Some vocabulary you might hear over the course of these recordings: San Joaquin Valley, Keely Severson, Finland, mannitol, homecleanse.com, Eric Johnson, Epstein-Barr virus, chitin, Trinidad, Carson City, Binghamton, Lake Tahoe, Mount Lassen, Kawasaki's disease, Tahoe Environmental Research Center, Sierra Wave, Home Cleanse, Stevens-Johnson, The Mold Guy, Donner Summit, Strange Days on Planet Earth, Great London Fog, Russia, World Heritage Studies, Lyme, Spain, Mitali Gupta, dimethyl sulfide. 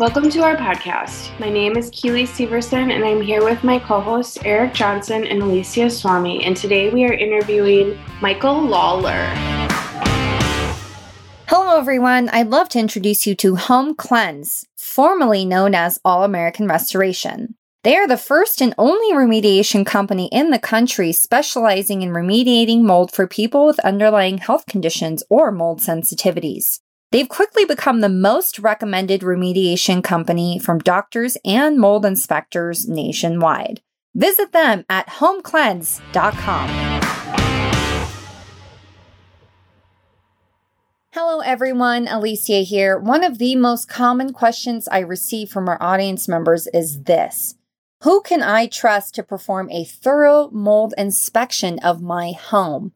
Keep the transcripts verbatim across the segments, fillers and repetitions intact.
Welcome to our podcast. My name is Keely Severson, and I'm here with my co-hosts Eric Johnson and Alicia Swami, and today we are interviewing Michael Lawler. Hello, everyone. I'd love to introduce you to Home Cleanse, formerly known as All-American Restoration. They are the first and only remediation company in the country specializing in remediating mold for people with underlying health conditions or mold sensitivities. They've quickly become the most recommended remediation company from doctors and mold inspectors nationwide. Visit them at home cleanse dot com. Hello everyone, Alicia here. One of the most common questions I receive from our audience members is this: who can I trust to perform a thorough mold inspection of my home?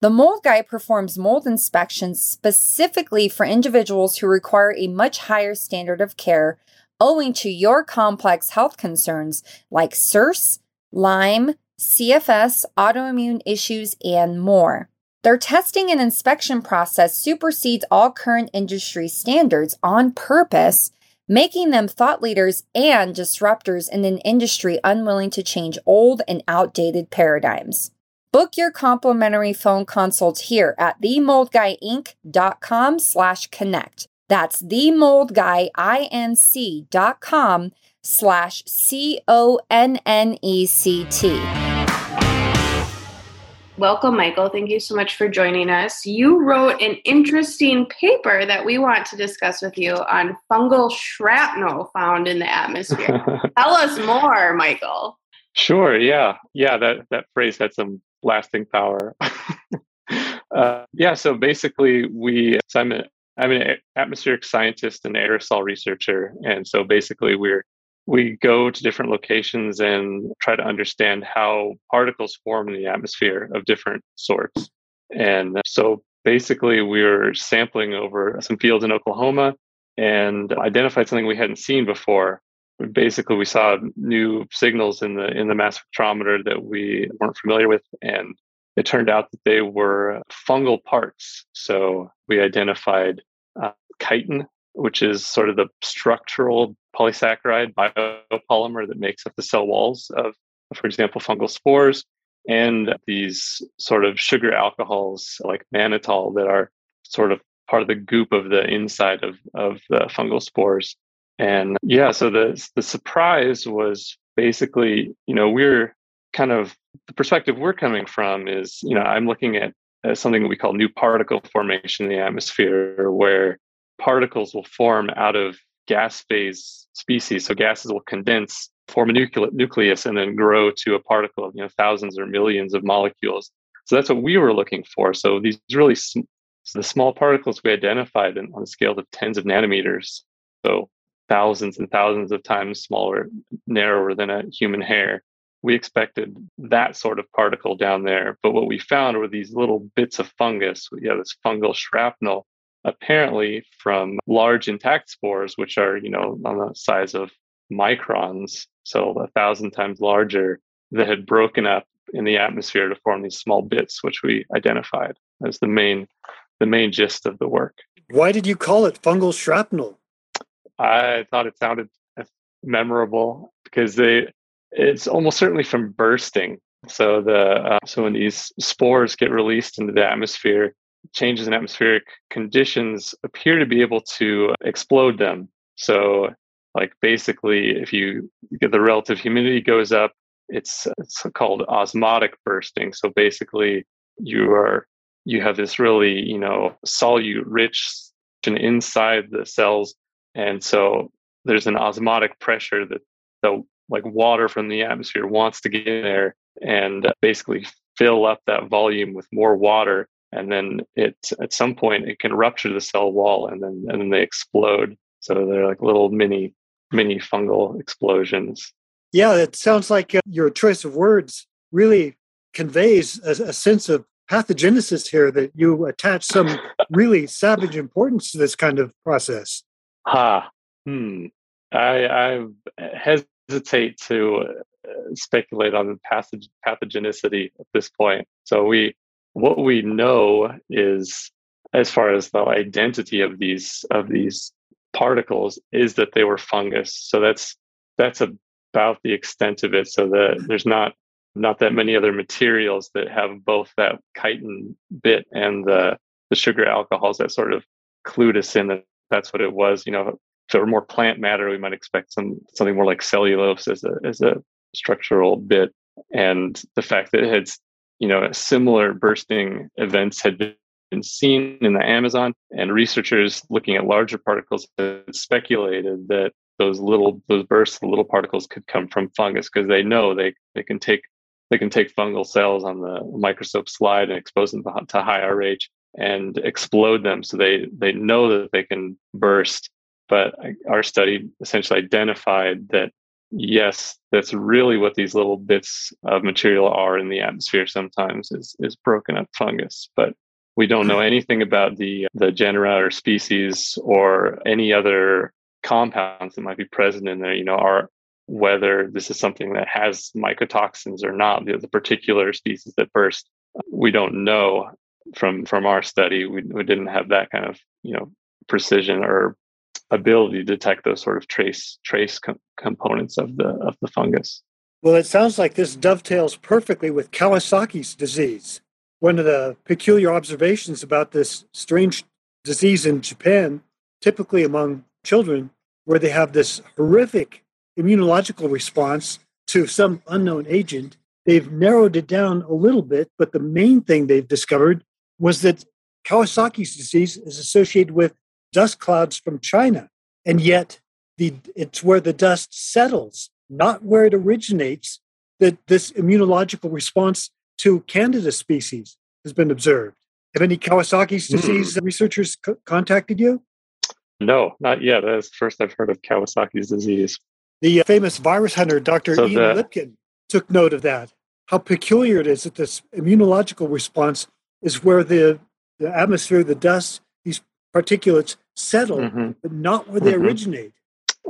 The Mold Guy performs mold inspections specifically for individuals who require a much higher standard of care owing to your complex health concerns like C I R S, Lyme, C F S, autoimmune issues, and more. Their testing and inspection process supersedes all current industry standards on purpose, making them thought leaders and disruptors in an industry unwilling to change old and outdated paradigms. Book your complimentary phone consult here at the mold guy inc dot com slash connect. That's the mold guy inc dot com slash C O N N E C T. Welcome, Michael. Thank you so much for joining us. You wrote an interesting paper that we want to discuss with you on fungal shrapnel found in the atmosphere. Tell us more, Michael. Sure. Yeah. Yeah. That, that phrase had some lasting power. uh, yeah. So basically, we, so I'm, a, I'm an atmospheric scientist and aerosol researcher. And so basically, we're, we go to different locations and try to understand how particles form in the atmosphere of different sorts. And so basically, we're sampling over some fields in Oklahoma and identified something we hadn't seen before. Basically, we saw new signals in the in the mass spectrometer that we weren't familiar with, and it turned out that they were fungal parts. So we identified uh, chitin, which is sort of the structural polysaccharide biopolymer that makes up the cell walls of, for example, fungal spores, and these sort of sugar alcohols like mannitol that are sort of part of the goop of the inside of, of the fungal spores. And yeah, so the the surprise was basically, you know, we're kind of, the perspective we're coming from is, you know, I'm looking at uh, something that we call new particle formation in the atmosphere, where particles will form out of gas phase species. So gases will condense, form a nucle- nucleus, and then grow to a particle of, you know, thousands or millions of molecules. So that's what we were looking for. So these really, sm- so the small particles we identified in, on a scale of tens of nanometers. So thousands and thousands of times smaller, narrower than a human hair. We expected that sort of particle down there. But what we found were these little bits of fungus. Yeah, this fungal shrapnel, apparently from large intact spores, which are, you know, on the size of microns, so a thousand times larger, that had broken up in the atmosphere to form these small bits, which we identified as the main, the main gist of the work. Why did you call it fungal shrapnel? I thought it sounded memorable because they, it's almost certainly from bursting. So the uh, so when these spores get released into the atmosphere, changes in atmospheric conditions appear to be able to explode them. So like basically, if you get the relative humidity goes up, it's it's called osmotic bursting. So basically, you are you have this really, you know, solute-rich inside the cells. And so there's an osmotic pressure that the like water from the atmosphere wants to get in there and basically fill up that volume with more water. And then it at some point it can rupture the cell wall and then and then they explode. So they're like little mini mini fungal explosions. Yeah, it sounds like uh, your choice of words really conveys a, a sense of pathogenesis here, that you attach some really savage importance to this kind of process. Ha. Hmm. I, I hesitate to speculate on the pathogenicity at this point. So we, what we know is, as far as the identity of these of these particles is that they were fungus. So that's that's about the extent of it. So that there's not not that many other materials that have both that chitin bit and the the sugar alcohols that sort of clued us in that that's what it was. You know, if it were more plant matter, we might expect some something more like cellulose as a as a structural bit. And the fact that it had, you know, similar bursting events had been seen in the Amazon, and researchers looking at larger particles had speculated that those little those bursts, the little particles, could come from fungus, because they know they they can take they can take fungal cells on the microscope slide and expose them to high R H and explode them. So they they know that they can burst. But our study essentially identified that, yes, that's really what these little bits of material are in the atmosphere sometimes, is is broken up fungus. But we don't know anything about the the genera or species or any other compounds that might be present in there, you know, are whether this is something that has mycotoxins or not, the, the particular species that burst. We don't know from from our study. We, we didn't have that kind of, you know, precision or ability to detect those sort of trace trace com- components of the of the fungus. Well, it sounds like this dovetails perfectly with Kawasaki's disease. One of the peculiar observations about this strange disease in Japan, typically among children, where they have this horrific immunological response to some unknown agent, they've narrowed it down a little bit, but the main thing they've discovered was that Kawasaki's disease is associated with dust clouds from China, and yet the it's where the dust settles, not where it originates, that this immunological response to Candida species has been observed. Have any Kawasaki's disease mm. researchers co- contacted you? No, not yet. That's the first I've heard of Kawasaki's disease. The famous virus hunter, Doctor So Ian the... Lipkin, took note of that, how peculiar it is that this immunological response is where the, the atmosphere, the dust, these particulates settle, mm-hmm. but not where they mm-hmm. originate.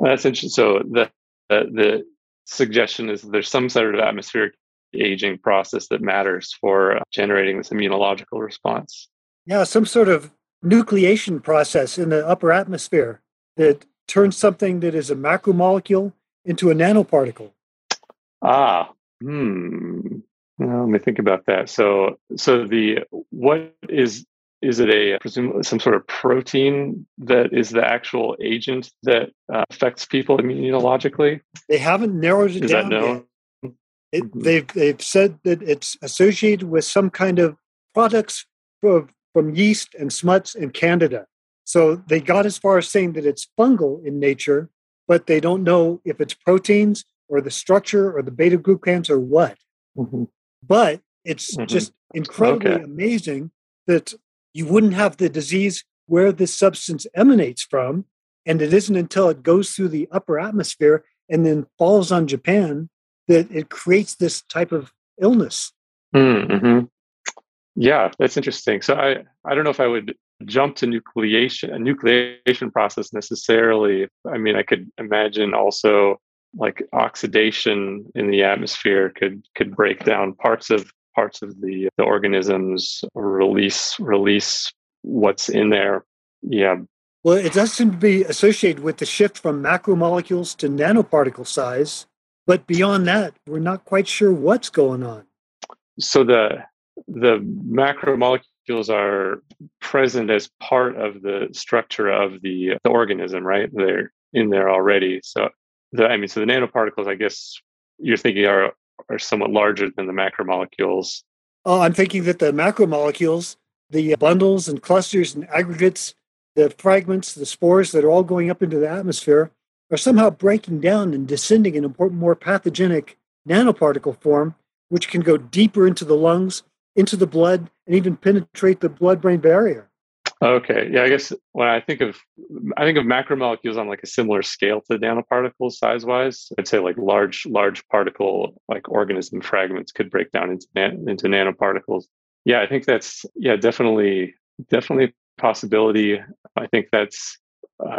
That's interesting. So the, the the suggestion is there's some sort of atmospheric aging process that matters for generating this immunological response. Yeah, some sort of nucleation process in the upper atmosphere that turns something that is a macromolecule into a nanoparticle. Ah, hmm. Well, let me think about that. So, so the what is is it a presumably some sort of protein that is the actual agent that uh, affects people immunologically? They haven't narrowed it is down. That known? Yet. It, mm-hmm. They've they've said that it's associated with some kind of products of from yeast and smuts and Candida. So they got as far as saying that it's fungal in nature, but they don't know if it's proteins or the structure or the beta-glucans or what. Mm-hmm. But it's mm-hmm. just incredibly okay. amazing that you wouldn't have the disease where this substance emanates from, and it isn't until it goes through the upper atmosphere and then falls on Japan that it creates this type of illness. Mm-hmm. Yeah, that's interesting. So I, I don't know if I would jump to nucleation, a nucleation process necessarily. I mean, I could imagine also like oxidation in the atmosphere could could break down parts of parts of the, the organisms, release release what's in there. Yeah. Well, it does seem to be associated with the shift from macromolecules to nanoparticle size, but beyond that, we're not quite sure what's going on. So the The macromolecules are present as part of the structure of the, the organism, right? They're in there already. So, the, I mean, so the nanoparticles, I guess you're thinking are are somewhat larger than the macromolecules. Oh, I'm thinking that the macromolecules, the bundles and clusters and aggregates, the fragments, the spores that are all going up into the atmosphere are somehow breaking down and descending in a more pathogenic nanoparticle form, which can go deeper into the lungs, into the blood, and even penetrate the blood-brain barrier. Okay. Yeah, I guess when I think of I think of macromolecules on like a similar scale to nanoparticles size-wise, I'd say like large large particle like organism fragments could break down into into nanoparticles. Yeah, I think that's yeah definitely definitely a possibility. I think that's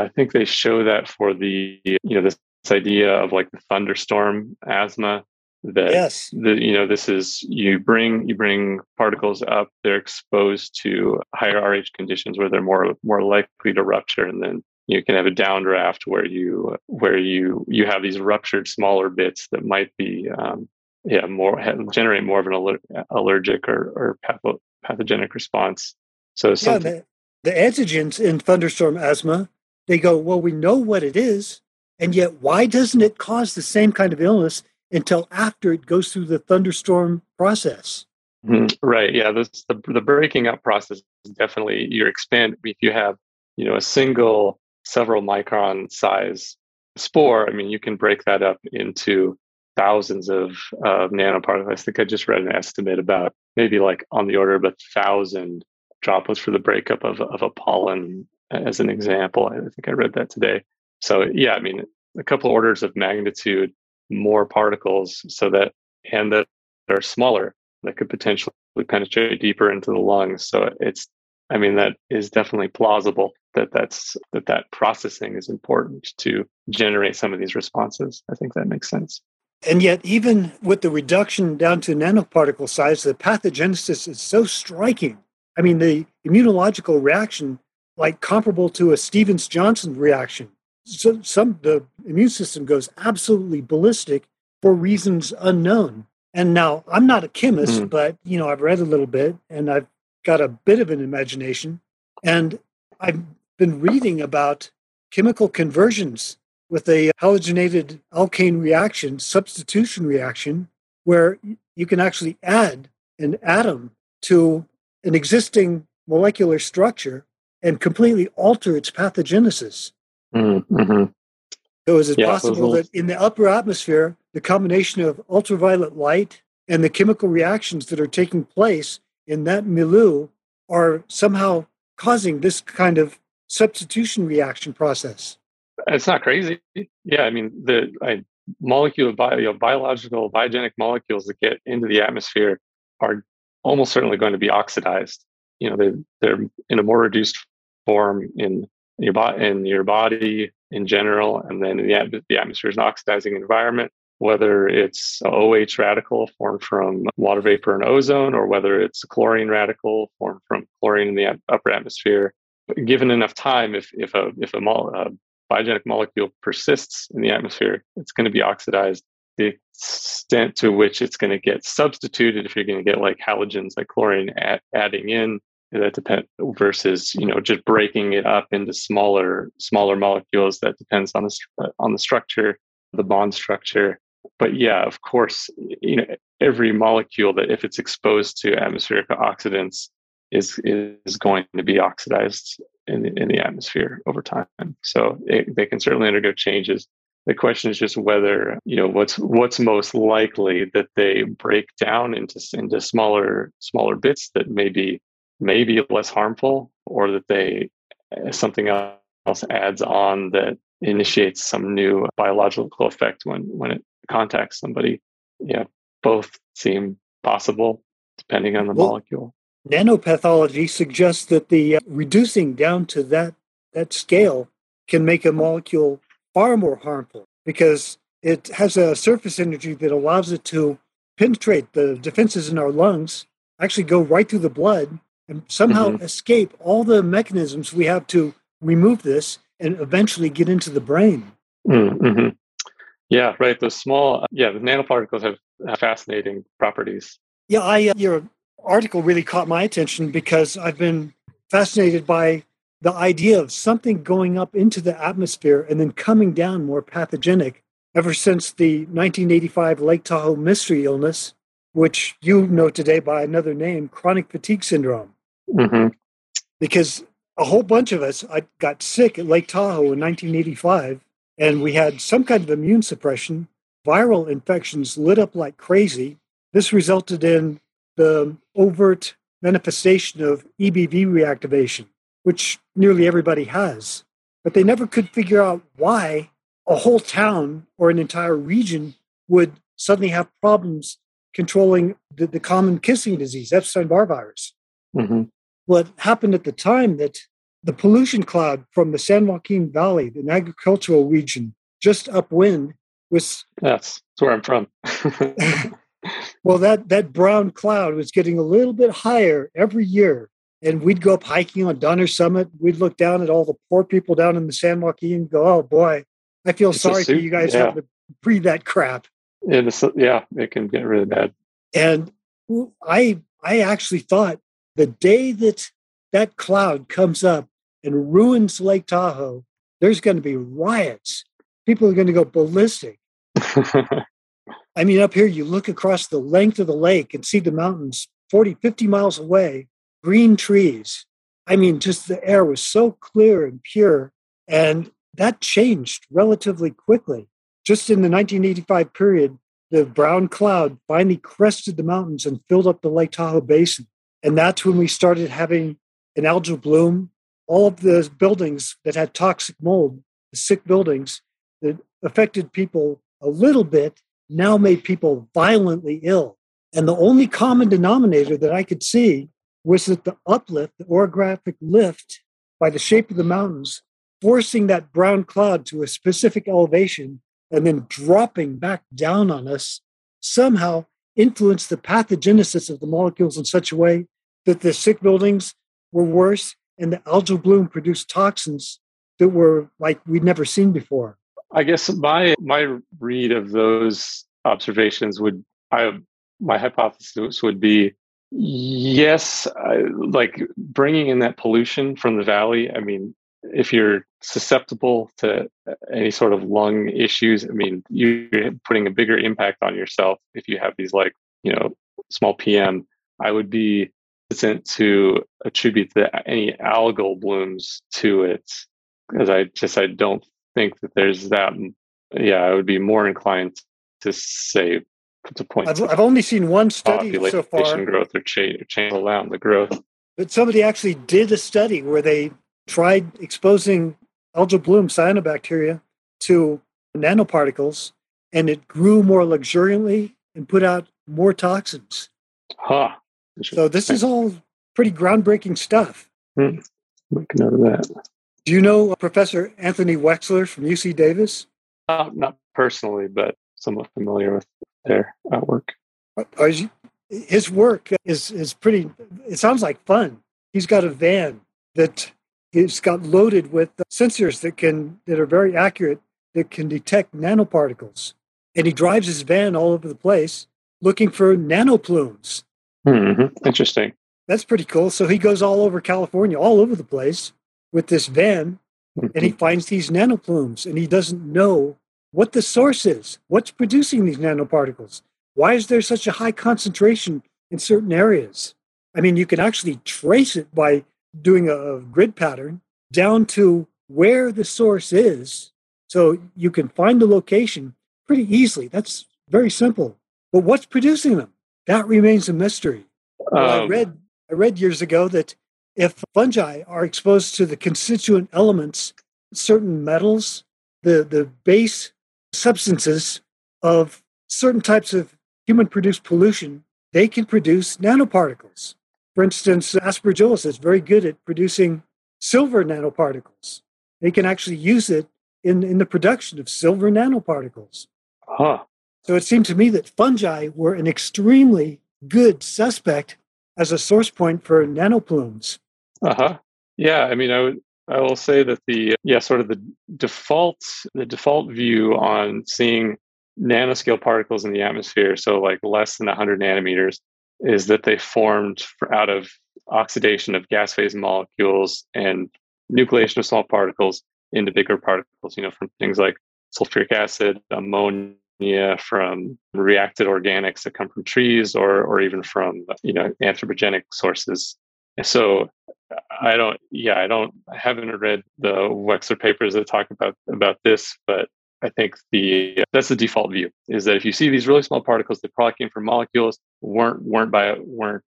I think they show that for the you know this, this idea of like the thunderstorm asthma. That yes. the, you know, this is you bring you bring particles up. They're exposed to higher R H conditions where they're more more likely to rupture, and then you can have a downdraft where you where you you have these ruptured smaller bits that might be um, yeah more generate more of an aller- allergic or, or patho- pathogenic response. So something. Yeah, the, the antigens in thunderstorm asthma, they go, well, we know what it is, and yet why doesn't it cause the same kind of illness until after it goes through the thunderstorm process? Mm-hmm. Right. Yeah. This, the the breaking up process is definitely your expand. If you have, you know, a single several micron size spore, I mean, you can break that up into thousands of uh, nanoparticles. I think I just read an estimate about maybe like on the order of a thousand droplets for the breakup of of a pollen, as an example. I think I read that today. So yeah, I mean, a couple orders of magnitude more particles, so that and that are smaller, that could potentially penetrate deeper into the lungs. So it's, I mean, that is definitely plausible that that's, that that processing is important to generate some of these responses. I think that makes sense. And yet, even with the reduction down to nanoparticle size, the pathogenesis is so striking. I mean, the immunological reaction, like comparable to a Stevens-Johnson reaction. So some, the immune system goes absolutely ballistic for reasons unknown. And now I'm not a chemist, mm-hmm. but, you know, I've read a little bit and I've got a bit of an imagination. And I've been reading about chemical conversions with a halogenated alkane reaction, substitution reaction, where you can actually add an atom to an existing molecular structure and completely alter its pathogenesis. Mm-hmm. So is it yeah, possible that in the upper atmosphere, the combination of ultraviolet light and the chemical reactions that are taking place in that milieu are somehow causing this kind of substitution reaction process? It's not crazy. Yeah, I mean, the I, molecule, bio, you know, biological, biogenic molecules that get into the atmosphere are almost certainly going to be oxidized. You know, they, they're in a more reduced form in your body, in your body in general, and then the, at- the atmosphere is an oxidizing environment, whether it's an O H radical formed from water vapor and ozone, or whether it's a chlorine radical formed from chlorine in the at- upper atmosphere. But given enough time, if if a if a, mo- a biogenic molecule persists in the atmosphere, it's going to be oxidized. The extent to which it's going to get substituted, if you're going to get like halogens like chlorine at- adding in, that depends, versus, you know, just breaking it up into smaller smaller molecules, that depends on the on the structure, the bond structure. But yeah, of course, you know, every molecule that if it's exposed to atmospheric oxidants is is going to be oxidized in the, in the atmosphere over time. So it, they can certainly undergo changes. The question is just whether, you know, what's what's most likely, that they break down into into smaller smaller bits that may be maybe less harmful, or that they something else adds on that initiates some new biological effect when, when it contacts somebody. Yeah, both seem possible depending on the well, molecule. Nanopathology suggests that the uh, reducing down to that that scale can make a molecule far more harmful, because it has a surface energy that allows it to penetrate the defenses in our lungs, actually go right through the blood, and somehow mm-hmm. escape all the mechanisms we have to remove this and eventually get into the brain. Mm-hmm. Yeah, right. Those small, yeah, the nanoparticles have uh, fascinating properties. Yeah, I uh, your article really caught my attention, because I've been fascinated by the idea of something going up into the atmosphere and then coming down more pathogenic ever since the nineteen eighty-five Lake Tahoe mystery illness, which you know today by another name, chronic fatigue syndrome. Mm-hmm. Because a whole bunch of us I got sick at Lake Tahoe in nineteen eighty-five, and we had some kind of immune suppression. Viral infections lit up like crazy. This resulted in the overt manifestation of E B V reactivation, which nearly everybody has. But they never could figure out why a whole town or an entire region would suddenly have problems controlling the, the common kissing disease, Epstein-Barr virus. Mm-hmm. What happened at the time, that the pollution cloud from the San Joaquin Valley, an agricultural region just upwind, was... That's, that's where I'm from. Well, that, that brown cloud was getting a little bit higher every year And we'd go up hiking on Donner Summit. We'd look down at all the poor people down in the San Joaquin and go, oh boy, I feel it's sorry for you guys yeah. having to breathe that crap. It is, yeah, it can get really bad. And I I actually thought the day that that cloud comes up and ruins Lake Tahoe, there's going to be riots. People are going to go ballistic. I mean, up here, you look across the length of the lake and see the mountains forty, fifty miles away, green trees. I mean, just the air was so clear and pure. And that changed relatively quickly. Just in the nineteen eighty-five period, the brown cloud finally crested the mountains and filled up the Lake Tahoe basin. And that's when we started having an algal bloom. All of the buildings that had toxic mold, the sick buildings that affected people a little bit, now made people violently ill. And the only common denominator that I could see was that the uplift, the orographic lift by the shape of the mountains, forcing that brown cloud to a specific elevation and then dropping back down on us, somehow influenced the pathogenesis of the molecules in such a way that the sick buildings were worse and the algal bloom produced toxins that were like we'd never seen before. I guess my my read of those observations would, I my hypothesis would be, yes, I, like bringing in that pollution from the valley. I mean, if you're susceptible to any sort of lung issues, I mean, you're putting a bigger impact on yourself if you have these, like, you know, small P M. I would be hesitant to attribute the, any algal blooms to it, because I just, I don't think that there's that. Yeah, I would be more inclined to say, to point I've, to I've only seen one study so far. Population growth or change, change around the growth. But somebody actually did a study where they tried exposing algal bloom cyanobacteria to nanoparticles, and it grew more luxuriantly and put out more toxins. Huh. So this is all pretty groundbreaking stuff. Hmm. Make note of that. Do you know Professor Anthony Wexler from U C Davis? Uh, not personally, but somewhat familiar with their outwork. His work is, is pretty, it sounds like fun. He's got a van that it's got loaded with sensors that can that are very accurate, that can detect nanoparticles. And he drives his van all over the place looking for nanoplumes. Mm-hmm. Interesting. That's pretty cool. So he goes all over California, all over the place with this van, mm-hmm. and he finds these nanoplumes, and he doesn't know what the source is. What's producing these nanoparticles? Why is there such a high concentration in certain areas? I mean, you can actually trace it by doing a grid pattern down to where the source is, so you can find the location pretty easily. That's very simple. But what's producing them? That remains a mystery. Um, well, I read I read years ago that if fungi are exposed to the constituent elements, certain metals, the, the base substances of certain types of human-produced pollution, they can produce nanoparticles. For instance, aspergillus is very good at producing silver nanoparticles. They can actually use it in, in the production of silver nanoparticles. Huh. So it seemed to me that fungi were an extremely good suspect as a source point for nanoplumes. Uh-huh. Yeah, I mean, I would, I will say that the, yeah, sort of the default, the default view on seeing nanoscale particles in the atmosphere, so like less than one hundred nanometers, is that they formed out of oxidation of gas phase molecules and nucleation of small particles into bigger particles, you know, from things like sulfuric acid, ammonia, from reacted organics that come from trees, or or even from, you know, anthropogenic sources. And so I don't, yeah, I don't, I haven't read the Wexler papers that talk about, about this, but I think the that's the default view, is that if you see these really small particles, they probably came from molecules, weren't weren't by weren't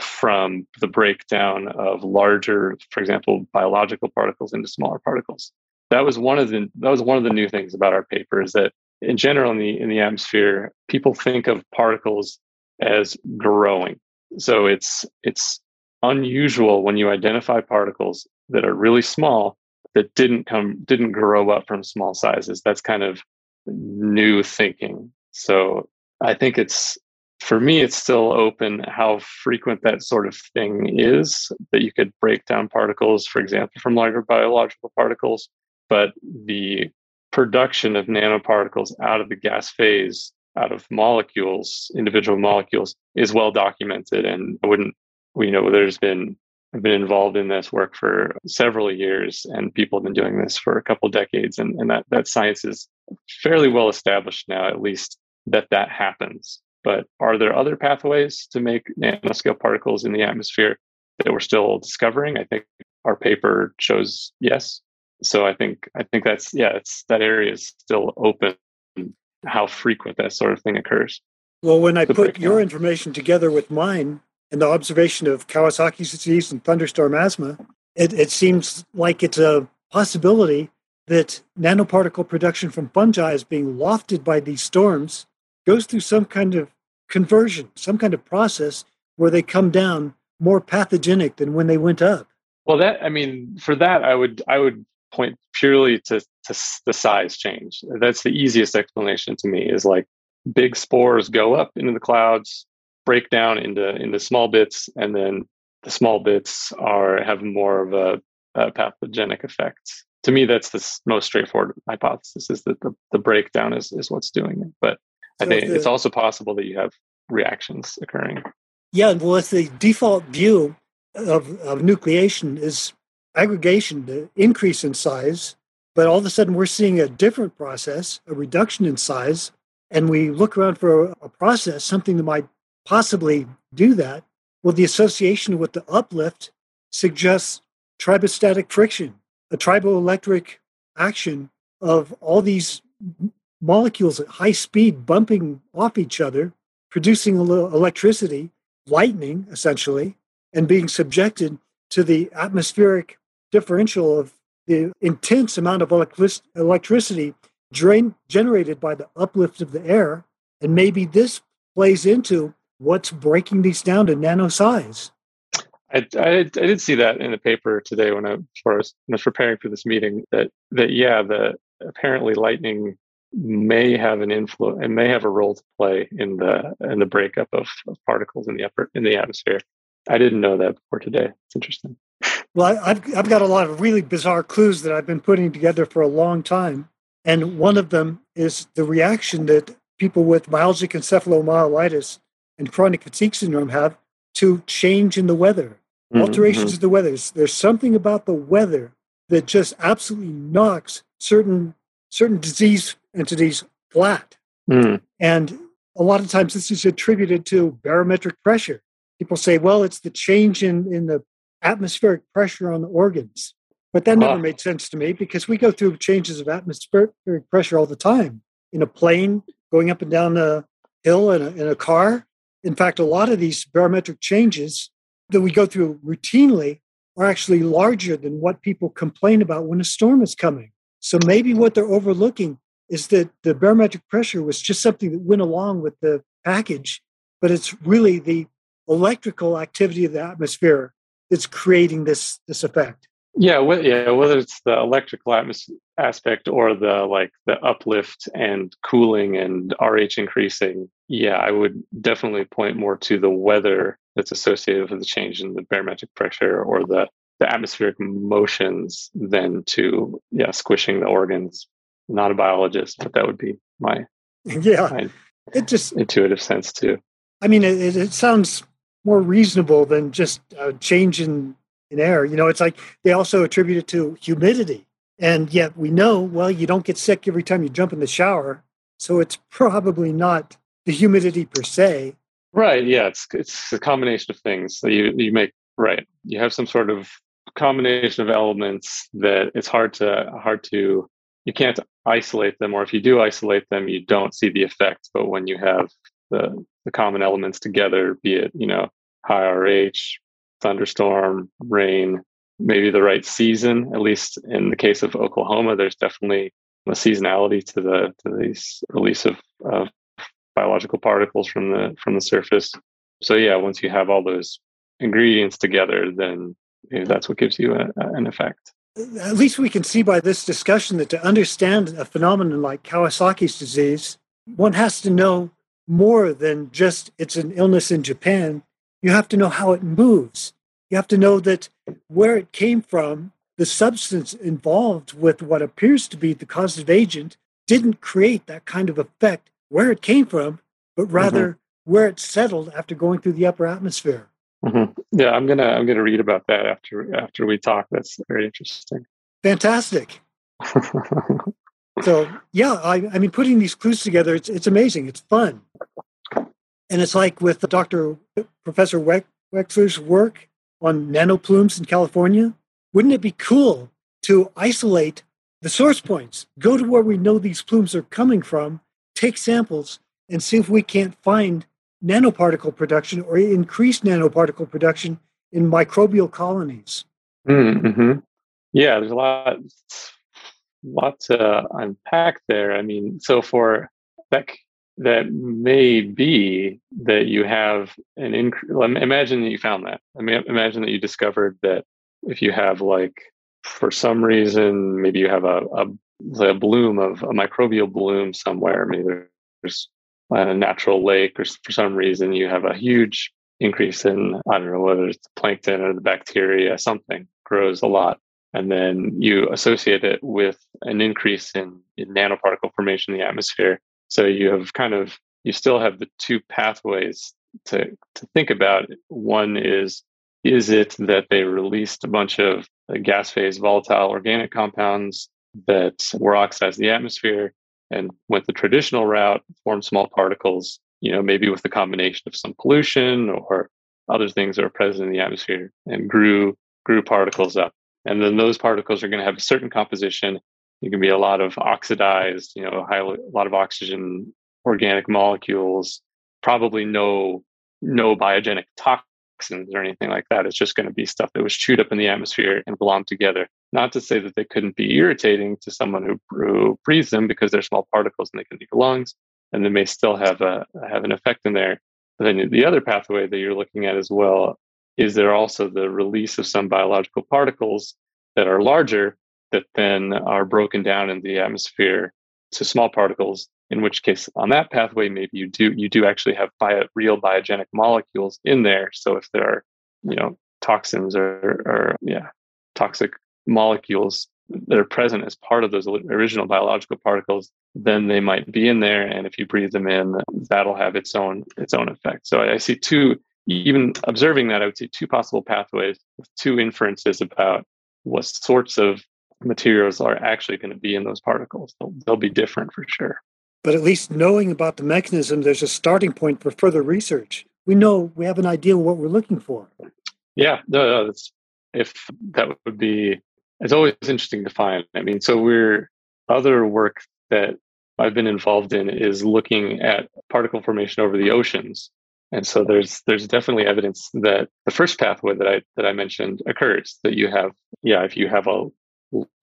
from the breakdown of larger, for example, biological particles into smaller particles. That was one of the that was one of the new things about our paper, is that in general in the in the atmosphere, people think of particles as growing. So it's it's unusual when you identify particles that are really small that didn't come, didn't grow up from small sizes. That's kind of new thinking. So I think it's for me, it's still open how frequent that sort of thing is, that you could break down particles, for example, from larger biological particles. But the production of nanoparticles out of the gas phase, out of molecules, individual molecules, is well documented. And I wouldn't, you know, there's been, I've been involved in this work for several years, and people have been doing this for a couple of decades. And, and that, that science is fairly well established now, at least that that happens. But are there other pathways to make nanoscale particles in the atmosphere that we're still discovering? I think our paper shows yes. So I think I think that's, yeah, it's, that area is still open, how frequent that sort of thing occurs. Well, when I put your information together with mine and the observation of Kawasaki's disease and thunderstorm asthma, it, it seems like it's a possibility that nanoparticle production from fungi is being lofted by these storms, goes through some kind of conversion, some kind of process where they come down more pathogenic than when they went up. Well, that, I mean, for that, I would, I would point purely to, to the size change. That's the easiest explanation to me, is like big spores go up into the clouds, break down into, into small bits, and then the small bits are, have more of a, a pathogenic effect. To me, that's the most straightforward hypothesis, is that the, the breakdown is, is what's doing it. But so I think the, it's also possible that you have reactions occurring. Yeah, well, it's the default view of, of nucleation is aggregation, the increase in size, but all of a sudden we're seeing a different process, a reduction in size, and we look around for a, a process, something that might possibly do that. Well, the association with the uplift suggests tribostatic friction, a triboelectric action of all these molecules at high speed bumping off each other, producing electricity, lightning, essentially, and being subjected to the atmospheric differential of the intense amount of electric- electricity drain- generated by the uplift of the air. And maybe this plays into what's breaking these down to nano size. I, I, I did see that in the paper today when I, when I was preparing for this meeting, that, that yeah, the apparently lightning may have an influence and may have a role to play in the in the breakup of, of particles in the upper in the atmosphere. I didn't know that before today. It's interesting. Well, I've I've got a lot of really bizarre clues that I've been putting together for a long time, and one of them is the reaction that people with myalgic encephalomyelitis and chronic fatigue syndrome have to change in the weather, mm-hmm. alterations of the weather. There's something about the weather that just absolutely knocks certain certain disease entities flat, mm. and a lot of times this is attributed to barometric pressure. People say, well, it's the change in, in the atmospheric pressure on the organs. But that never ah. made sense to me, because we go through changes of atmospheric pressure all the time in a plane, going up and down a hill, in a, in a car. In fact, a lot of these barometric changes that we go through routinely are actually larger than what people complain about when a storm is coming. So maybe what they're overlooking is that the barometric pressure was just something that went along with the package, but it's really the electrical activity of the atmosphere that's creating this this effect. Yeah, well, yeah. Whether it's the electrical atmos- aspect or the like, the uplift and cooling and R H increasing, yeah, I would definitely point more to the weather that's associated with the change in the barometric pressure or the, the atmospheric motions than to yeah squishing the organs. Not a biologist, but that would be my yeah. My it just intuitive sense too. I mean, it, it sounds more reasonable than just a change in, in air. You know, it's like they also attribute it to humidity. And yet we know, well, you don't get sick every time you jump in the shower. So it's probably not the humidity per se. Right. Yeah. It's it's a combination of things that you, you make. Right. You have some sort of combination of elements that it's hard to, hard to, you can't isolate them. Or if you do isolate them, you don't see the effect. But when you have the, the common elements together, be it, you know, high R H, thunderstorm, rain, maybe the right season. At least in the case of Oklahoma, there's definitely a seasonality to the to these release of, of biological particles from the from the surface. So yeah, once you have all those ingredients together, then you know, that's what gives you a, a, an effect. At least we can see by this discussion that to understand a phenomenon like Kawasaki's disease, one has to know more than just it's an illness in Japan. You have to know how it moves. You have to know that where it came from, the substance involved with what appears to be the causative agent didn't create that kind of effect where it came from, but rather mm-hmm. where it settled after going through the upper atmosphere. Mm-hmm. Yeah, I'm gonna I'm gonna read about that after after we talk. That's very interesting. Fantastic. So yeah, I, I mean, putting these clues together, it's it's amazing. It's fun, and it's like with Doctor Professor Wexler's work on nanoplumes in California. Wouldn't it be cool to isolate the source points? Go to where we know these plumes are coming from. Take samples and see if we can't find nanoparticle production or increased nanoparticle production in microbial colonies. Mm-hmm. Yeah, there's a lot, lot to unpack there. I mean, so for that, that may be that you have an inc- imagine that you found that. I mean, imagine that you discovered that if you have, like, for some reason, maybe you have a, a, a bloom of a microbial bloom somewhere. Maybe there's on a natural lake, or for some reason you have a huge increase in, I don't know, whether it's the plankton or the bacteria, something grows a lot. And then you associate it with an increase in, in nanoparticle formation in the atmosphere. So you have kind of, you still have the two pathways to, to think about. One is, is it that they released a bunch of gas phase volatile organic compounds that were oxidized in the atmosphere and went the traditional route, formed small particles, you know, maybe with the combination of some pollution or other things that are present in the atmosphere, and grew grew particles up. And then those particles are going to have a certain composition. It can be a lot of oxidized, you know, high, a lot of oxygen, organic molecules, probably no no biogenic toxins or anything like that. It's just going to be stuff that was chewed up in the atmosphere and glommed together. Not to say that they couldn't be irritating to someone who, who breathes them, because they're small particles and they can leave your lungs, and they may still have a have an effect in there. But then the other pathway that you're looking at as well is there also the release of some biological particles that are larger that then are broken down in the atmosphere to small particles, in which case on that pathway, maybe you do you do actually have bio, real biogenic molecules in there. So if there are, you know, toxins or, or yeah, toxic molecules that are present as part of those original biological particles, then they might be in there. And if you breathe them in, that'll have its own its own effect. So I see two, even observing that, I would see two possible pathways with two inferences about what sorts of materials are actually going to be in those particles. They'll, they'll be different for sure. But at least knowing about the mechanism, there's a starting point for further research. We know, we have an idea what we're looking for. Yeah, no, no, that's, if that would be... It's always interesting to find. I mean, so we're other work that I've been involved in is looking at particle formation over the oceans. And so there's there's definitely evidence that the first pathway that I that I mentioned occurs, that you have, yeah, if you have a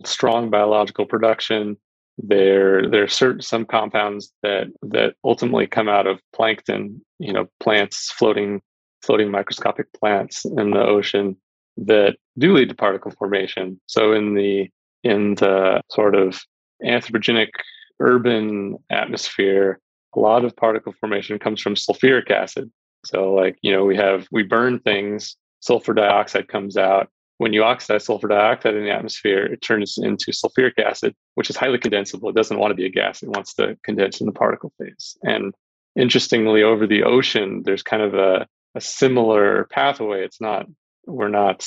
strong biological production, there there are certain some compounds that that ultimately come out of plankton, you know, plants, floating floating microscopic plants in the ocean, that do lead to particle formation. So in the in the sort of anthropogenic urban atmosphere, a lot of particle formation comes from sulfuric acid. So like, you know, we have we burn things, sulfur dioxide comes out. When you oxidize sulfur dioxide in the atmosphere, it turns into sulfuric acid, which is highly condensable. It doesn't want to be a gas. It wants to condense in the particle phase. And interestingly, over the ocean, there's kind of a, a similar pathway. It's not We're not,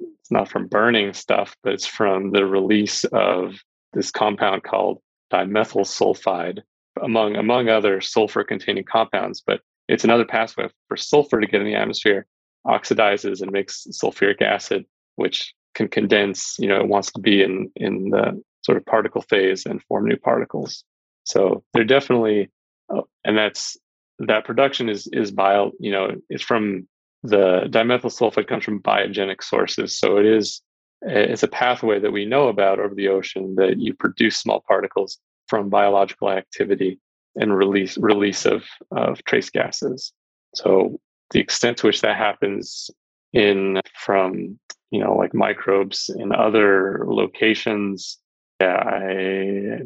it's not from burning stuff, but it's from the release of this compound called dimethyl sulfide, among among other sulfur-containing compounds. But it's another pathway for sulfur to get in the atmosphere, oxidizes and makes sulfuric acid, which can condense, you know, it wants to be in, in the sort of particle phase and form new particles. So they're definitely, and that's, that production is, is bio, you know, it's from, the dimethyl sulfide comes from biogenic sources. So it is, it's a pathway that we know about over the ocean, that you produce small particles from biological activity and release release of, of trace gases. So the extent to which that happens in from, you know, like microbes in other locations, yeah, I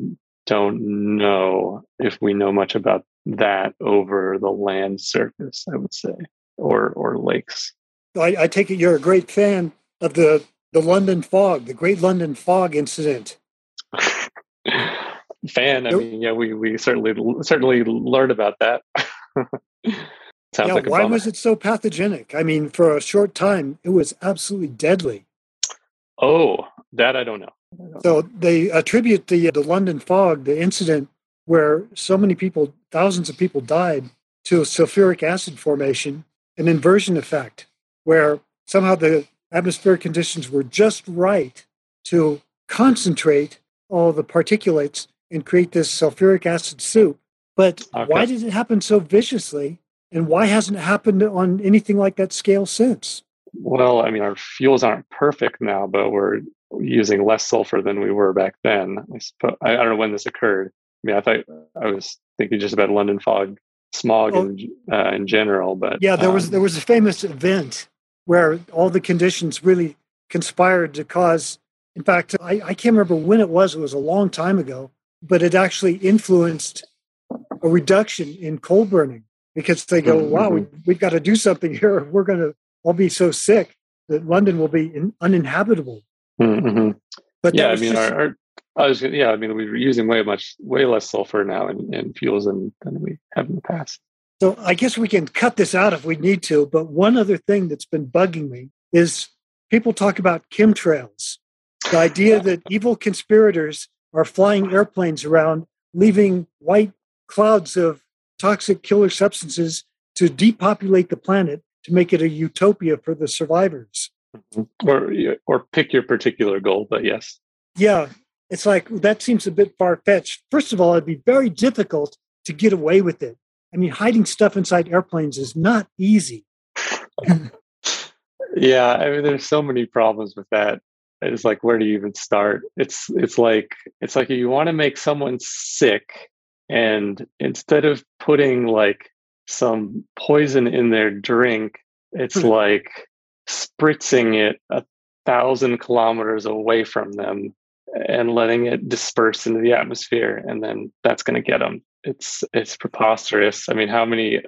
don't know if we know much about that over the land surface, I would say, or or lakes. I, I take it you're a great fan of the, the London fog, the Great London Fog incident. Fan, I mean, yeah, we we certainly certainly learned about that. Sounds yeah, like a why bummer. Was it so pathogenic? I mean, for a short time, it was absolutely deadly. Oh, that I don't know. I don't so know. They attribute the the London fog, the incident where so many people, thousands of people died, to a sulfuric acid formation, an inversion effect, where somehow the atmospheric conditions were just right to concentrate all the particulates and create this sulfuric acid soup. But okay. Why did it happen so viciously? And why hasn't it happened on anything like that scale since? Well, I mean, our fuels aren't perfect now, but we're using less sulfur than we were back then. I suppose, I don't know when this occurred. I mean, I thought I was thinking just about London fog, smog oh, in, uh, in general. But yeah, there um, was there was a famous event where all the conditions really conspired to cause. In fact, I, I can't remember when it was. It was a long time ago, but it actually influenced a reduction in coal burning because they go, mm-hmm. wow, we, we've got to do something here. We're going to all be so sick that London will be in, uninhabitable. Mm-hmm. But yeah, I mean, just, our, our, I was, yeah, I mean, we were using way much, way less sulfur now in, in fuels than, than we have in the past. So I guess we can cut this out if we need to. But one other thing that's been bugging me is people talk about chemtrails. The idea that evil conspirators are flying airplanes around, leaving white clouds of toxic killer substances to depopulate the planet to make it a utopia for the survivors. Or or pick your particular goal, but yes. Yeah, it's like, that seems a bit far-fetched. First of all, it'd be very difficult to get away with it. I mean, hiding stuff inside airplanes is not easy. Yeah, I mean, there's so many problems with that. It's like, where do you even start? It's it's like it's like you want to make someone sick, and instead of putting like some poison in their drink, it's mm-hmm. like spritzing it a thousand kilometers away from them and letting it disperse into the atmosphere, and then that's going to get them. It's it's preposterous. I mean, how many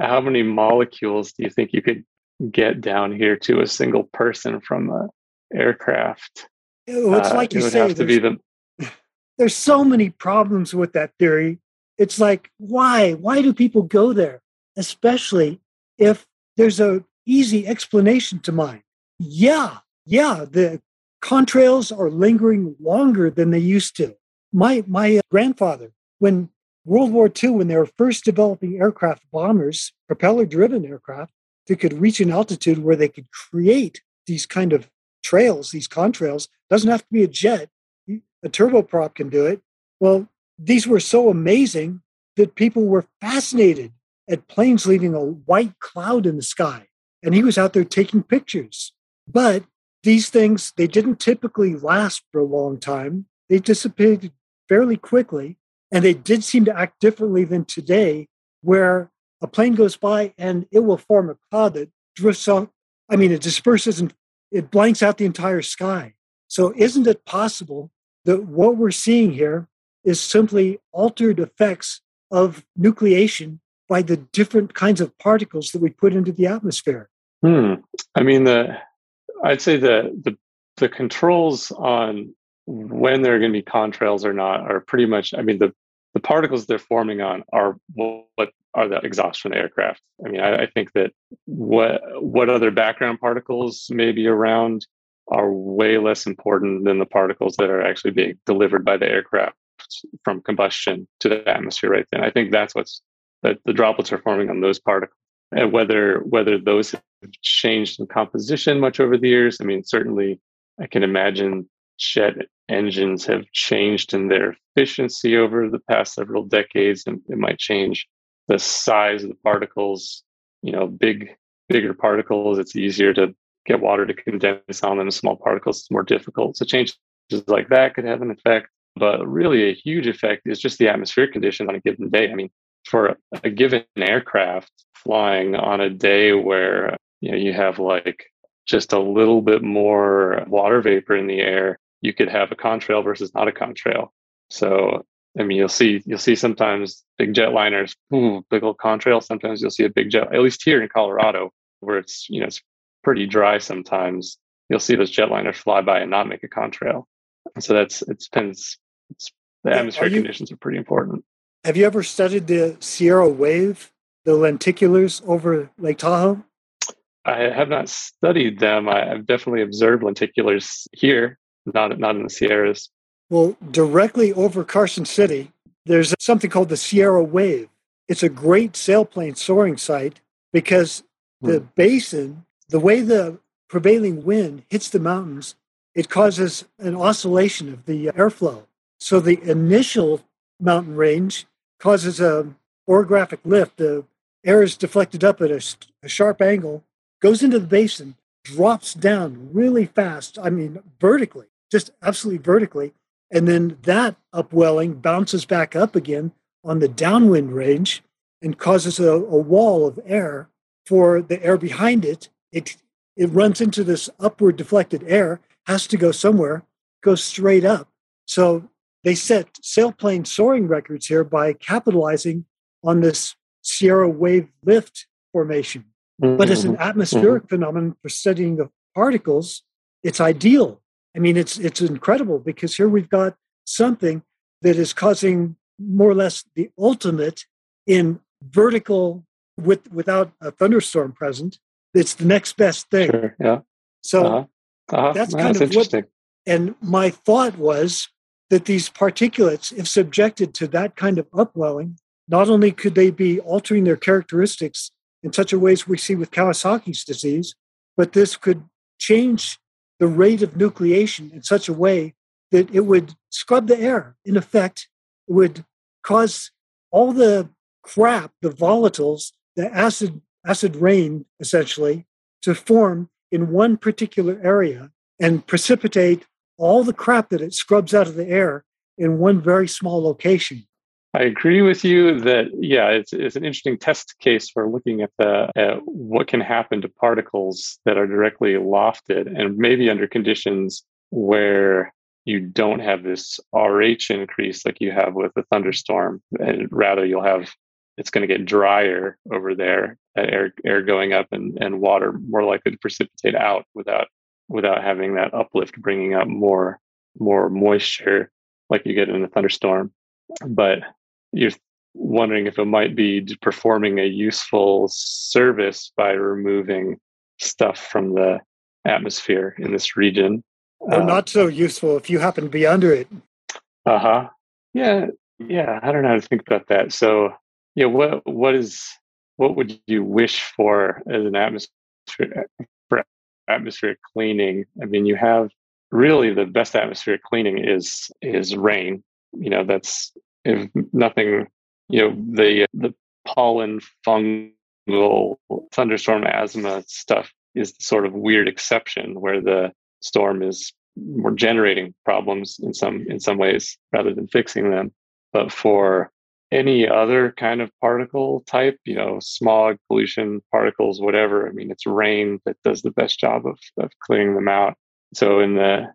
how many molecules do you think you could get down here to a single person from a aircraft? It's like uh, you it would say, have to be the... there's so many problems with that theory. It's like, why? Why do people go there? Especially if there's an easy explanation to mine. Yeah, yeah, the contrails are lingering longer than they used to. My, my grandfather, when World War Two, when they were first developing aircraft bombers, propeller-driven aircraft, that could reach an altitude where they could create these kind of trails, these contrails. Doesn't have to be a jet. A turboprop can do it. Well, these were so amazing that people were fascinated at planes leaving a white cloud in the sky. And he was out there taking pictures. But these things, they didn't typically last for a long time. They dissipated fairly quickly. And they did seem to act differently than today, where a plane goes by and it will form a cloud that drifts off. I mean, it disperses and it blanks out the entire sky. So isn't it possible that what we're seeing here is simply altered effects of nucleation by the different kinds of particles that we put into the atmosphere? Hmm. I mean, the I'd say the, the the controls on when there are going to be contrails or not are pretty much, I mean, the, the particles they're forming on are what are the exhaust from the aircraft. I mean, I, I think that what what other background particles may be around are way less important than the particles that are actually being delivered by the aircraft from combustion to the atmosphere right then. I think that's what's, that the droplets are forming on those particles. And whether whether those have changed in composition much over the years, I mean, certainly I can imagine jet engines have changed in their efficiency over the past several decades, and it might change the size of the particles. You know, big, bigger particles, it's easier to get water to condense on them. Small particles, it's more difficult. So changes like that could have an effect. But really a huge effect is just the atmospheric condition on a given day. I mean, for a given aircraft flying on a day where, you know, you have like just a little bit more water vapor in the air, you could have a contrail versus not a contrail. So I mean, you'll see, you'll see sometimes big jetliners, ooh, big old contrail. Sometimes you'll see a big jet, at least here in Colorado, where it's, you know, it's pretty dry sometimes. You'll see those jetliners fly by and not make a contrail. So that's, it depends. It's, the atmospheric you, conditions are pretty important. Have you ever studied the Sierra Wave, the lenticulars over Lake Tahoe? I have not studied them. I, I've definitely observed lenticulars here, not, not in the Sierras. Well, directly over Carson City, there's something called the Sierra Wave. It's a great sailplane soaring site because the hmm. basin, the way the prevailing wind hits the mountains, it causes an oscillation of the airflow. So the initial mountain range causes a orographic lift. The air is deflected up at a, a sharp angle, goes into the basin, drops down really fast. I mean, vertically, just absolutely vertically. And then that upwelling bounces back up again on the downwind range and causes a, a wall of air for the air behind it. It it runs into this upward deflected air, has to go somewhere, goes straight up. So they set sailplane soaring records here by capitalizing on this Sierra Wave lift formation. Mm-hmm. But as an atmospheric mm-hmm. phenomenon for studying the particles, it's ideal. I mean, it's it's incredible because here we've got something that is causing more or less the ultimate in vertical with without a thunderstorm present. It's the next best thing. Sure, yeah. So uh-huh. Uh-huh. that's kind that's of interesting. What, and my thought was that these particulates, if subjected to that kind of upwelling, not only could they be altering their characteristics in such a way as we see with Kawasaki's disease, but this could change the rate of nucleation in such a way that it would scrub the air. In effect, it would cause all the crap, the volatiles, the acid acid rain, essentially, to form in one particular area and precipitate all the crap that it scrubs out of the air in one very small location. I agree with you that, yeah, it's, it's an interesting test case for looking at the at what can happen to particles that are directly lofted and maybe under conditions where you don't have this R H increase like you have with a thunderstorm, and rather you'll have, it's going to get drier over there, air air going up and, and water more likely to precipitate out without without having that uplift bringing up more more moisture like you get in a thunderstorm. But you're wondering if it might be performing a useful service by removing stuff from the atmosphere in this region. Or um, not so useful if you happen to be under it. Uh-huh. Yeah. Yeah. I don't know how to think about that. So yeah, what what is what would you wish for as an atmosphere for atmospheric cleaning? I mean, you have really the best atmospheric cleaning is is rain. You know, that's if nothing, you know, the the pollen, fungal, thunderstorm asthma stuff is the sort of weird exception where the storm is more generating problems in some in some ways rather than fixing them. But for any other kind of particle type, you know, smog, pollution, particles, whatever, I mean, it's rain that does the best job of of clearing them out. So in the,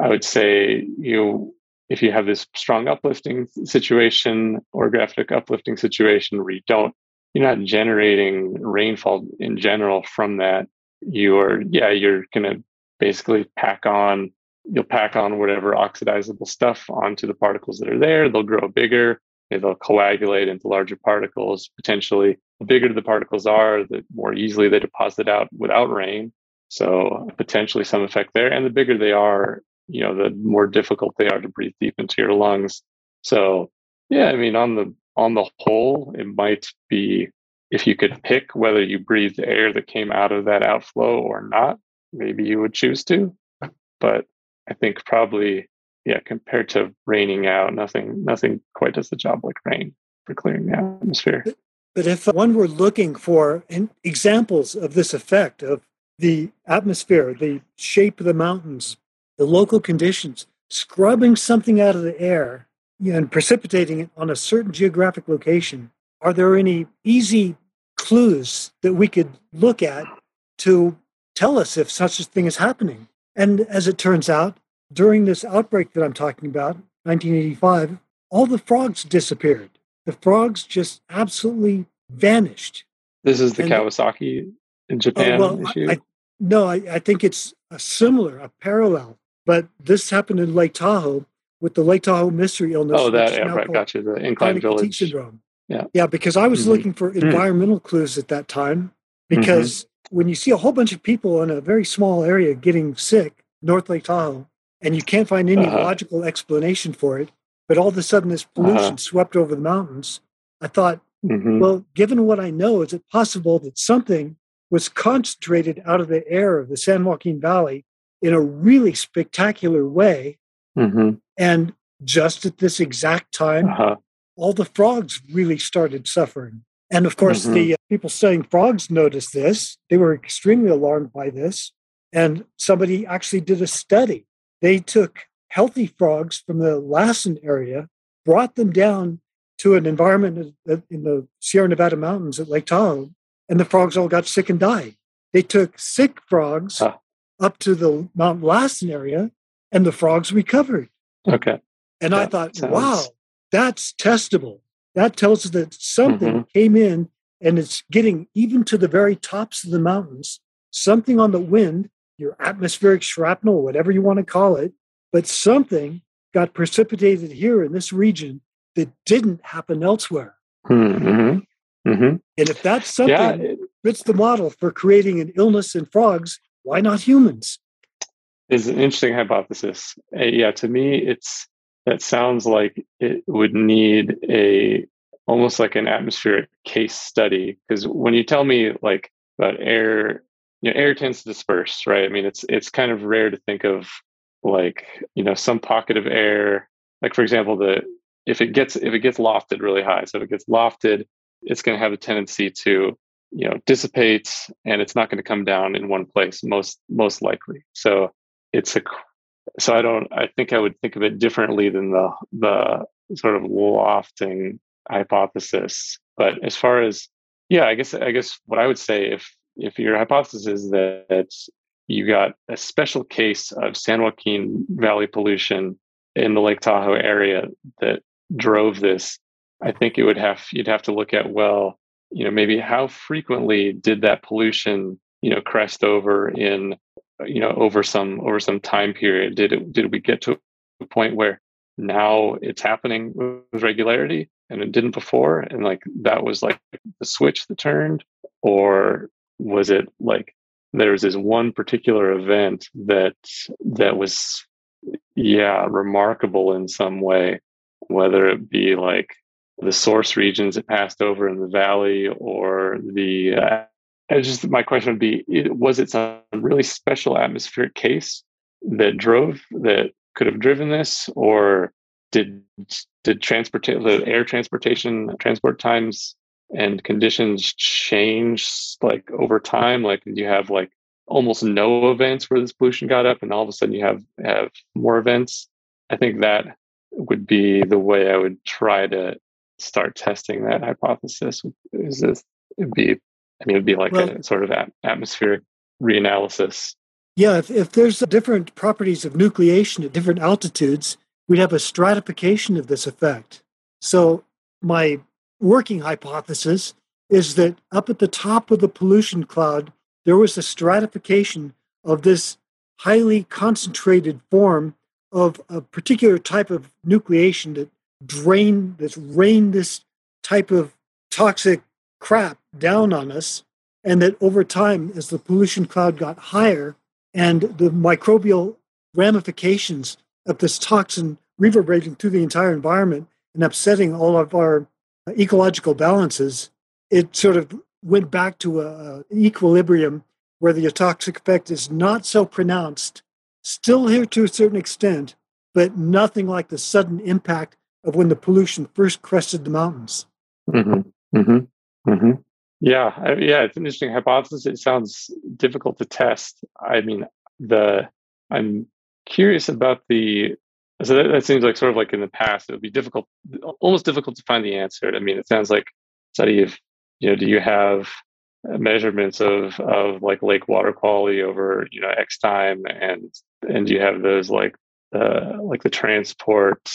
I would say, you know, if you have this strong uplifting situation or graphic uplifting situation where you don't, you're not generating rainfall in general from that, you're, yeah, you're going to basically pack on, you'll pack on whatever oxidizable stuff onto the particles that are there. They'll grow bigger. They'll coagulate into larger particles. Potentially, the bigger the particles are, the more easily they deposit out without rain. So potentially some effect there. And the bigger they are, you know, the more difficult they are to breathe deep into your lungs. So, yeah, I mean, on the on the whole, it might be, if you could pick whether you breathed air that came out of that outflow or not, maybe you would choose to. But I think probably, yeah, compared to raining out, nothing nothing quite does the job like rain for clearing the atmosphere. But, but if one were looking for examples of this effect of the atmosphere, the shape of the mountains, the local conditions, scrubbing something out of the air and precipitating it on a certain geographic location, are there any easy clues that we could look at to tell us if such a thing is happening? And as it turns out, during this outbreak that I'm talking about, nineteen eighty-five, all the frogs disappeared. The frogs just absolutely vanished. This is the and, Kawasaki in Japan oh, well, issue? I, I, no, I, I think it's a similar, a parallel. But this happened in Lake Tahoe with the Lake Tahoe mystery illness. Oh, that, yeah, right, gotcha, the inclined village. Syndrome. Yeah. yeah, because I was mm-hmm. looking for environmental mm-hmm. clues at that time, because mm-hmm. when you see a whole bunch of people in a very small area getting sick, North Lake Tahoe, and you can't find any uh-huh. logical explanation for it, but all of a sudden this pollution uh-huh. swept over the mountains, I thought, mm-hmm. well, given what I know, is it possible that something was concentrated out of the air of the San Joaquin Valley in a really spectacular way, mm-hmm. and just at this exact time, uh-huh. all the frogs really started suffering. And of course, mm-hmm. the people studying frogs noticed this. They were extremely alarmed by this. And somebody actually did a study. They took healthy frogs from the Lassen area, brought them down to an environment in the Sierra Nevada mountains at Lake Tahoe, and the frogs all got sick and died. They took sick frogs huh. up to the Mount Lassen area, and the frogs recovered. Okay. And that I thought, sounds... wow. That's testable. That tells us that something mm-hmm. came in, and it's getting even to the very tops of the mountains, something on the wind, your atmospheric shrapnel, whatever you want to call it, but something got precipitated here in this region that didn't happen elsewhere. Mm-hmm. Mm-hmm. And if that's something yeah, it, fits the model for creating an illness in frogs, why not humans? It's an interesting hypothesis. Uh, yeah, to me, it's that sounds like it would need a almost like an atmospheric case study, because when you tell me like about air, you know, air tends to disperse, right? I mean, it's it's kind of rare to think of like, you know, some pocket of air, like for example, the if it gets if it gets lofted really high, so if it gets lofted, it's going to have a tendency to, you know, dissipate, and it's not going to come down in one place most most likely. So it's a So I don't. I think I would think of it differently than the the sort of lofting hypothesis. But as far as yeah, I guess I guess what I would say, if if your hypothesis is that you got a special case of San Joaquin Valley pollution in the Lake Tahoe area that drove this, I think it would have you'd have to look at, well, you know, maybe how frequently did that pollution, you know, crest over in, you know, over some over some time period? Did it did we get to a point where now it's happening with regularity and it didn't before, and like that was like the switch that turned? Or was it like there was this one particular event that that was yeah remarkable in some way, whether it be like the source regions it passed over in the valley, or the uh, It's just my question would be: was it some really special atmospheric case that drove that could have driven this, or did did transportation, the air transportation, transport times and conditions change like over time? Like, did you have like almost no events where this pollution got up, and all of a sudden you have have more events? I think that would be the way I would try to start testing that hypothesis. Is this it'd be I mean, it would be like well, a sort of at- atmospheric reanalysis. Yeah, if, if there's different properties of nucleation at different altitudes, we'd have a stratification of this effect. So my working hypothesis is that up at the top of the pollution cloud, there was a stratification of this highly concentrated form of a particular type of nucleation that drained, that rained this type of toxic crap down on us, and that over time, as the pollution cloud got higher and the microbial ramifications of this toxin reverberating through the entire environment and upsetting all of our ecological balances, it sort of went back to an equilibrium where the toxic effect is not so pronounced, still here to a certain extent, but nothing like the sudden impact of when the pollution first crested the mountains. Mm-hmm. Mm-hmm. Mm-hmm. Yeah, I, yeah, it's an interesting hypothesis. It sounds difficult to test. I mean, the I'm curious about the. So that, that seems like sort of like in the past, it would be difficult, almost difficult to find the answer. I mean, it sounds like study of, you know, do you have measurements of of like lake water quality over, you know, X time, and and do you have those like the uh, like the transport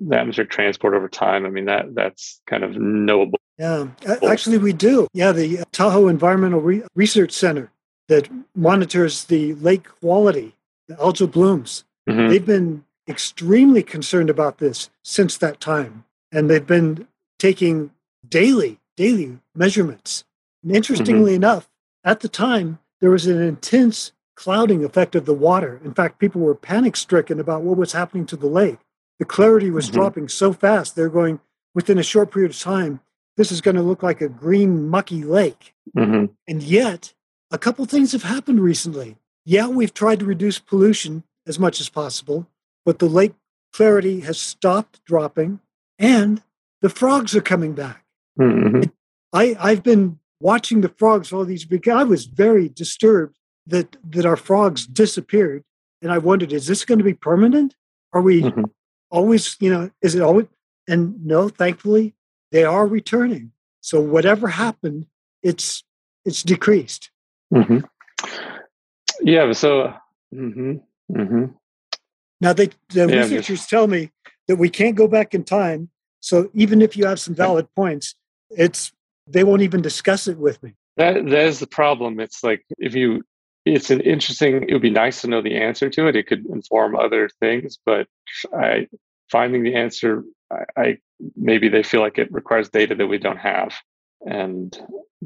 the atmospheric transport over time. I mean, that that's kind of knowable. Yeah, actually we do. Yeah, the Tahoe Environmental Re- Research Center that monitors the lake quality, the algal blooms. Mm-hmm. They've been extremely concerned about this since that time. And they've been taking daily, daily measurements. And interestingly mm-hmm. enough, at the time, there was an intense clouding effect of the water. In fact, people were panic-stricken about what was happening to the lake. The clarity was mm-hmm. dropping so fast. They're going, within a short period of time, this is going to look like a green, mucky lake. Mm-hmm. And yet, a couple things have happened recently. Yeah, we've tried to reduce pollution as much as possible, but the lake clarity has stopped dropping, and the frogs are coming back. Mm-hmm. It, I, I've been watching the frogs all these big. I was very disturbed that that our frogs disappeared, and I wondered, is this going to be permanent? Are we mm-hmm. always, you know, is it always? And no, thankfully, they are returning. So whatever happened, it's it's decreased. Mm-hmm. Yeah. So. Mm-hmm, mm-hmm. Now they, the yeah, researchers just... tell me that we can't go back in time. So even if you have some valid points, it's they won't even discuss it with me. That that is the problem. It's like if you, it's an interesting. It would be nice to know the answer to it. It could inform other things, but I finding the answer. I, I maybe they feel like it requires data that we don't have, and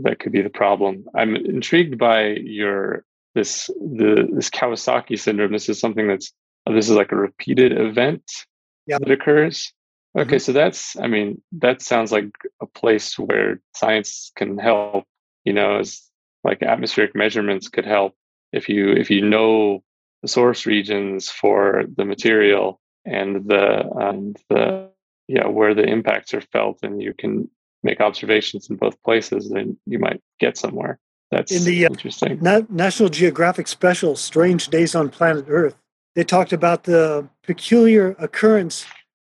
that could be the problem. I'm intrigued by your this the this Kawasaki syndrome. This is something that's this is like a repeated event yeah. that occurs. Okay, mm-hmm. so that's, I mean, that sounds like a place where science can help, you know, as like atmospheric measurements could help if you if you know the source regions for the material and the and the yeah, where the impacts are felt, and you can make observations in both places, then you might get somewhere. That's in the, uh, interesting. Na- National Geographic special, Strange Days on Planet Earth, they talked about the peculiar occurrence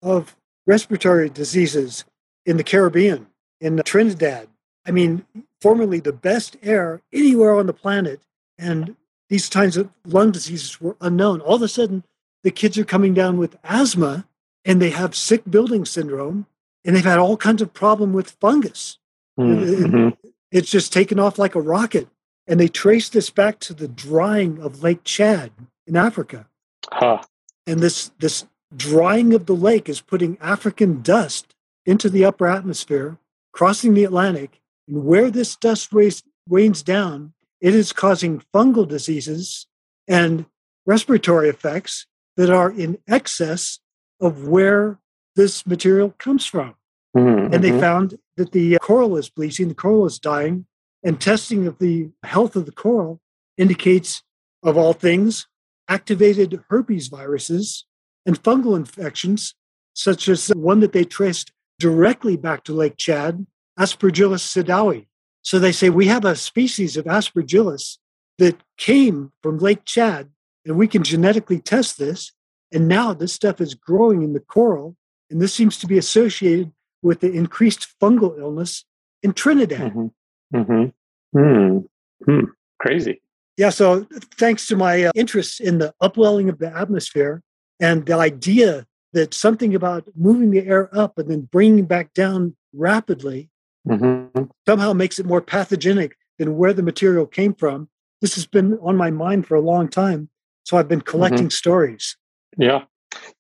of respiratory diseases in the Caribbean, in Trinidad. I mean, formerly the best air anywhere on the planet, and these kinds of lung diseases were unknown. All of a sudden, the kids are coming down with asthma, and they have sick building syndrome, and they've had all kinds of problem with fungus. Mm-hmm. It, it's just taken off like a rocket. And they trace this back to the drying of Lake Chad in Africa. Huh. And this this drying of the lake is putting African dust into the upper atmosphere, crossing the Atlantic. And where this dust race, rains down, it is causing fungal diseases and respiratory effects that are in excess of where this material comes from. Mm-hmm. And they found that the coral is bleaching, the coral is dying, and testing of the health of the coral indicates, of all things, activated herpes viruses and fungal infections, such as the one that they traced directly back to Lake Chad, Aspergillus sedawi. So they say, we have a species of Aspergillus that came from Lake Chad, and we can genetically test this. And now this stuff is growing in the coral, and this seems to be associated with the increased fungal illness in Trinidad. Mm-hmm. Mm-hmm. Mm-hmm. Crazy. Yeah, so thanks to my uh, interest in the upwelling of the atmosphere and the idea that something about moving the air up and then bringing back down rapidly mm-hmm. somehow makes it more pathogenic than where the material came from. This has been on my mind for a long time, so I've been collecting mm-hmm. stories. Yeah.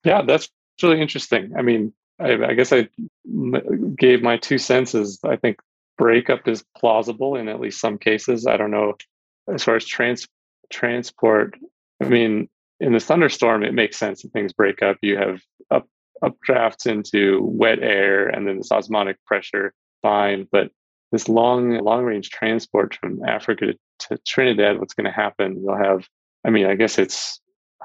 Yeah, that's really interesting. I mean, I, I guess I m- gave my two senses. I think breakup is plausible in at least some cases. I don't know. As far as trans- transport, I mean, in the thunderstorm, it makes sense that things break up. You have up updrafts into wet air and then this osmotic pressure, fine. But this long, long-range transport from Africa to, to Trinidad, what's going to happen? You'll have, I mean, I guess it's,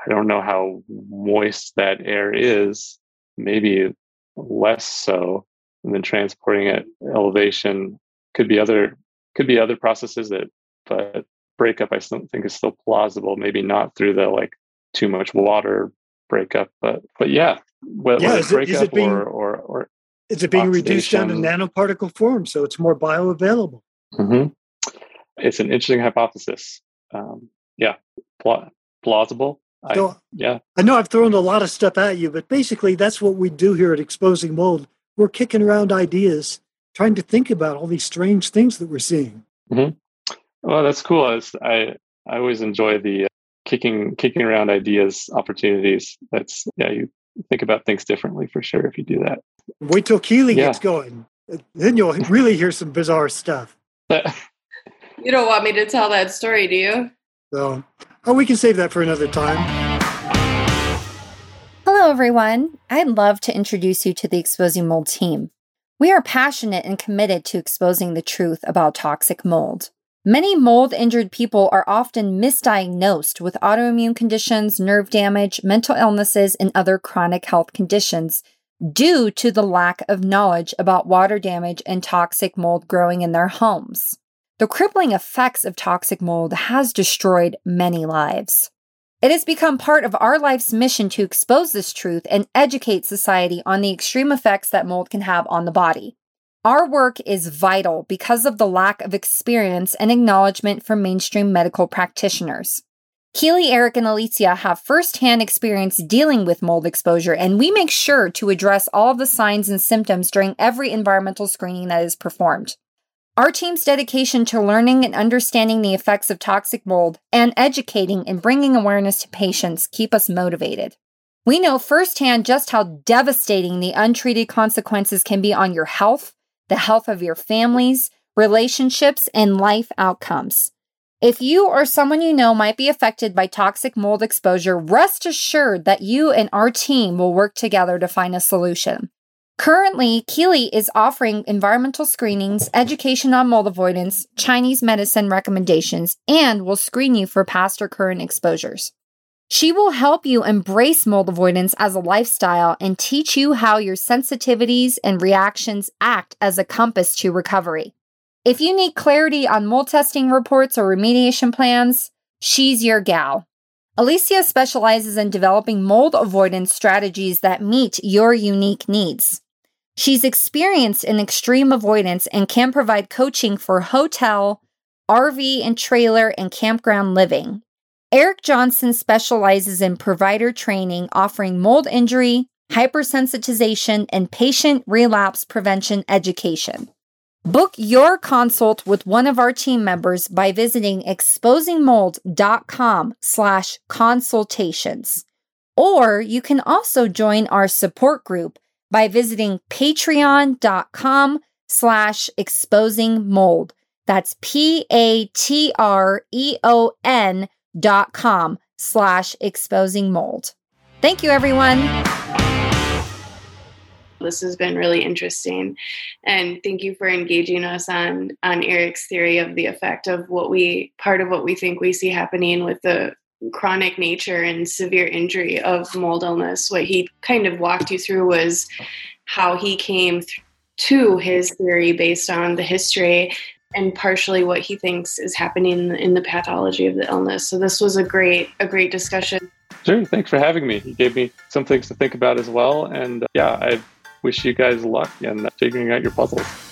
I don't know how moist that air is, maybe less so, and then transporting at elevation could be other could be other processes that, but breakup I still think is still plausible. Maybe not through the like too much water breakup, but but yeah, whether yeah, is breakup it, is it being, or, or or is it being oxidation. Reduced down to nanoparticle form, so it's more bioavailable. Mm-hmm. It's an interesting hypothesis. Um, yeah, pl- plausible. I, so, yeah. I know I've thrown a lot of stuff at you, but basically that's what we do here at Exposing Mold. We're kicking around ideas, trying to think about all these strange things that we're seeing. Mm-hmm. Well, that's cool. It's, I I always enjoy the uh, kicking kicking around ideas, opportunities. That's yeah, you think about things differently for sure if you do that. Wait till Keely yeah. gets going, then you'll really hear some bizarre stuff. You don't want me to tell that story, do you? So, oh, we can save that for another time. Hello, everyone. I'd love to introduce you to the Exposing Mold team. We are passionate and committed to exposing the truth about toxic mold. Many mold-injured people are often misdiagnosed with autoimmune conditions, nerve damage, mental illnesses, and other chronic health conditions due to the lack of knowledge about water damage and toxic mold growing in their homes. The crippling effects of toxic mold has destroyed many lives. It has become part of our life's mission to expose this truth and educate society on the extreme effects that mold can have on the body. Our work is vital because of the lack of experience and acknowledgement from mainstream medical practitioners. Keely, Eric, and Alicia have firsthand experience dealing with mold exposure, and we make sure to address all of the signs and symptoms during every environmental screening that is performed. Our team's dedication to learning and understanding the effects of toxic mold and educating and bringing awareness to patients keep us motivated. We know firsthand just how devastating the untreated consequences can be on your health, the health of your families, relationships, and life outcomes. If you or someone you know might be affected by toxic mold exposure, rest assured that you and our team will work together to find a solution. Currently, Keely is offering environmental screenings, education on mold avoidance, Chinese medicine recommendations, and will screen you for past or current exposures. She will help you embrace mold avoidance as a lifestyle and teach you how your sensitivities and reactions act as a compass to recovery. If you need clarity on mold testing reports or remediation plans, she's your gal. Alicia specializes in developing mold avoidance strategies that meet your unique needs. She's experienced in extreme avoidance and can provide coaching for hotel, R V and trailer, and campground living. Eric Johnson specializes in provider training, offering mold injury, hypersensitization, and patient relapse prevention education. Book your consult with one of our team members by visiting exposing mold dot com slash consultations. Or you can also join our support group by visiting patreon.com slash exposingmold. That's P-A-T-R-E-O-N dot com slash exposing mold. Thank you, everyone. This has been really interesting. And thank you for engaging us on, on Eric's theory of the effect of what we, part of what we think we see happening with the chronic nature and severe injury of mold illness. What he kind of walked you through was how he came th- to his theory based on the history and partially what he thinks is happening in the pathology of the illness. So this was a great, a great discussion. Sure. Thanks for having me. You gave me some things to think about as well. And uh, yeah, I wish you guys luck in figuring out your puzzles.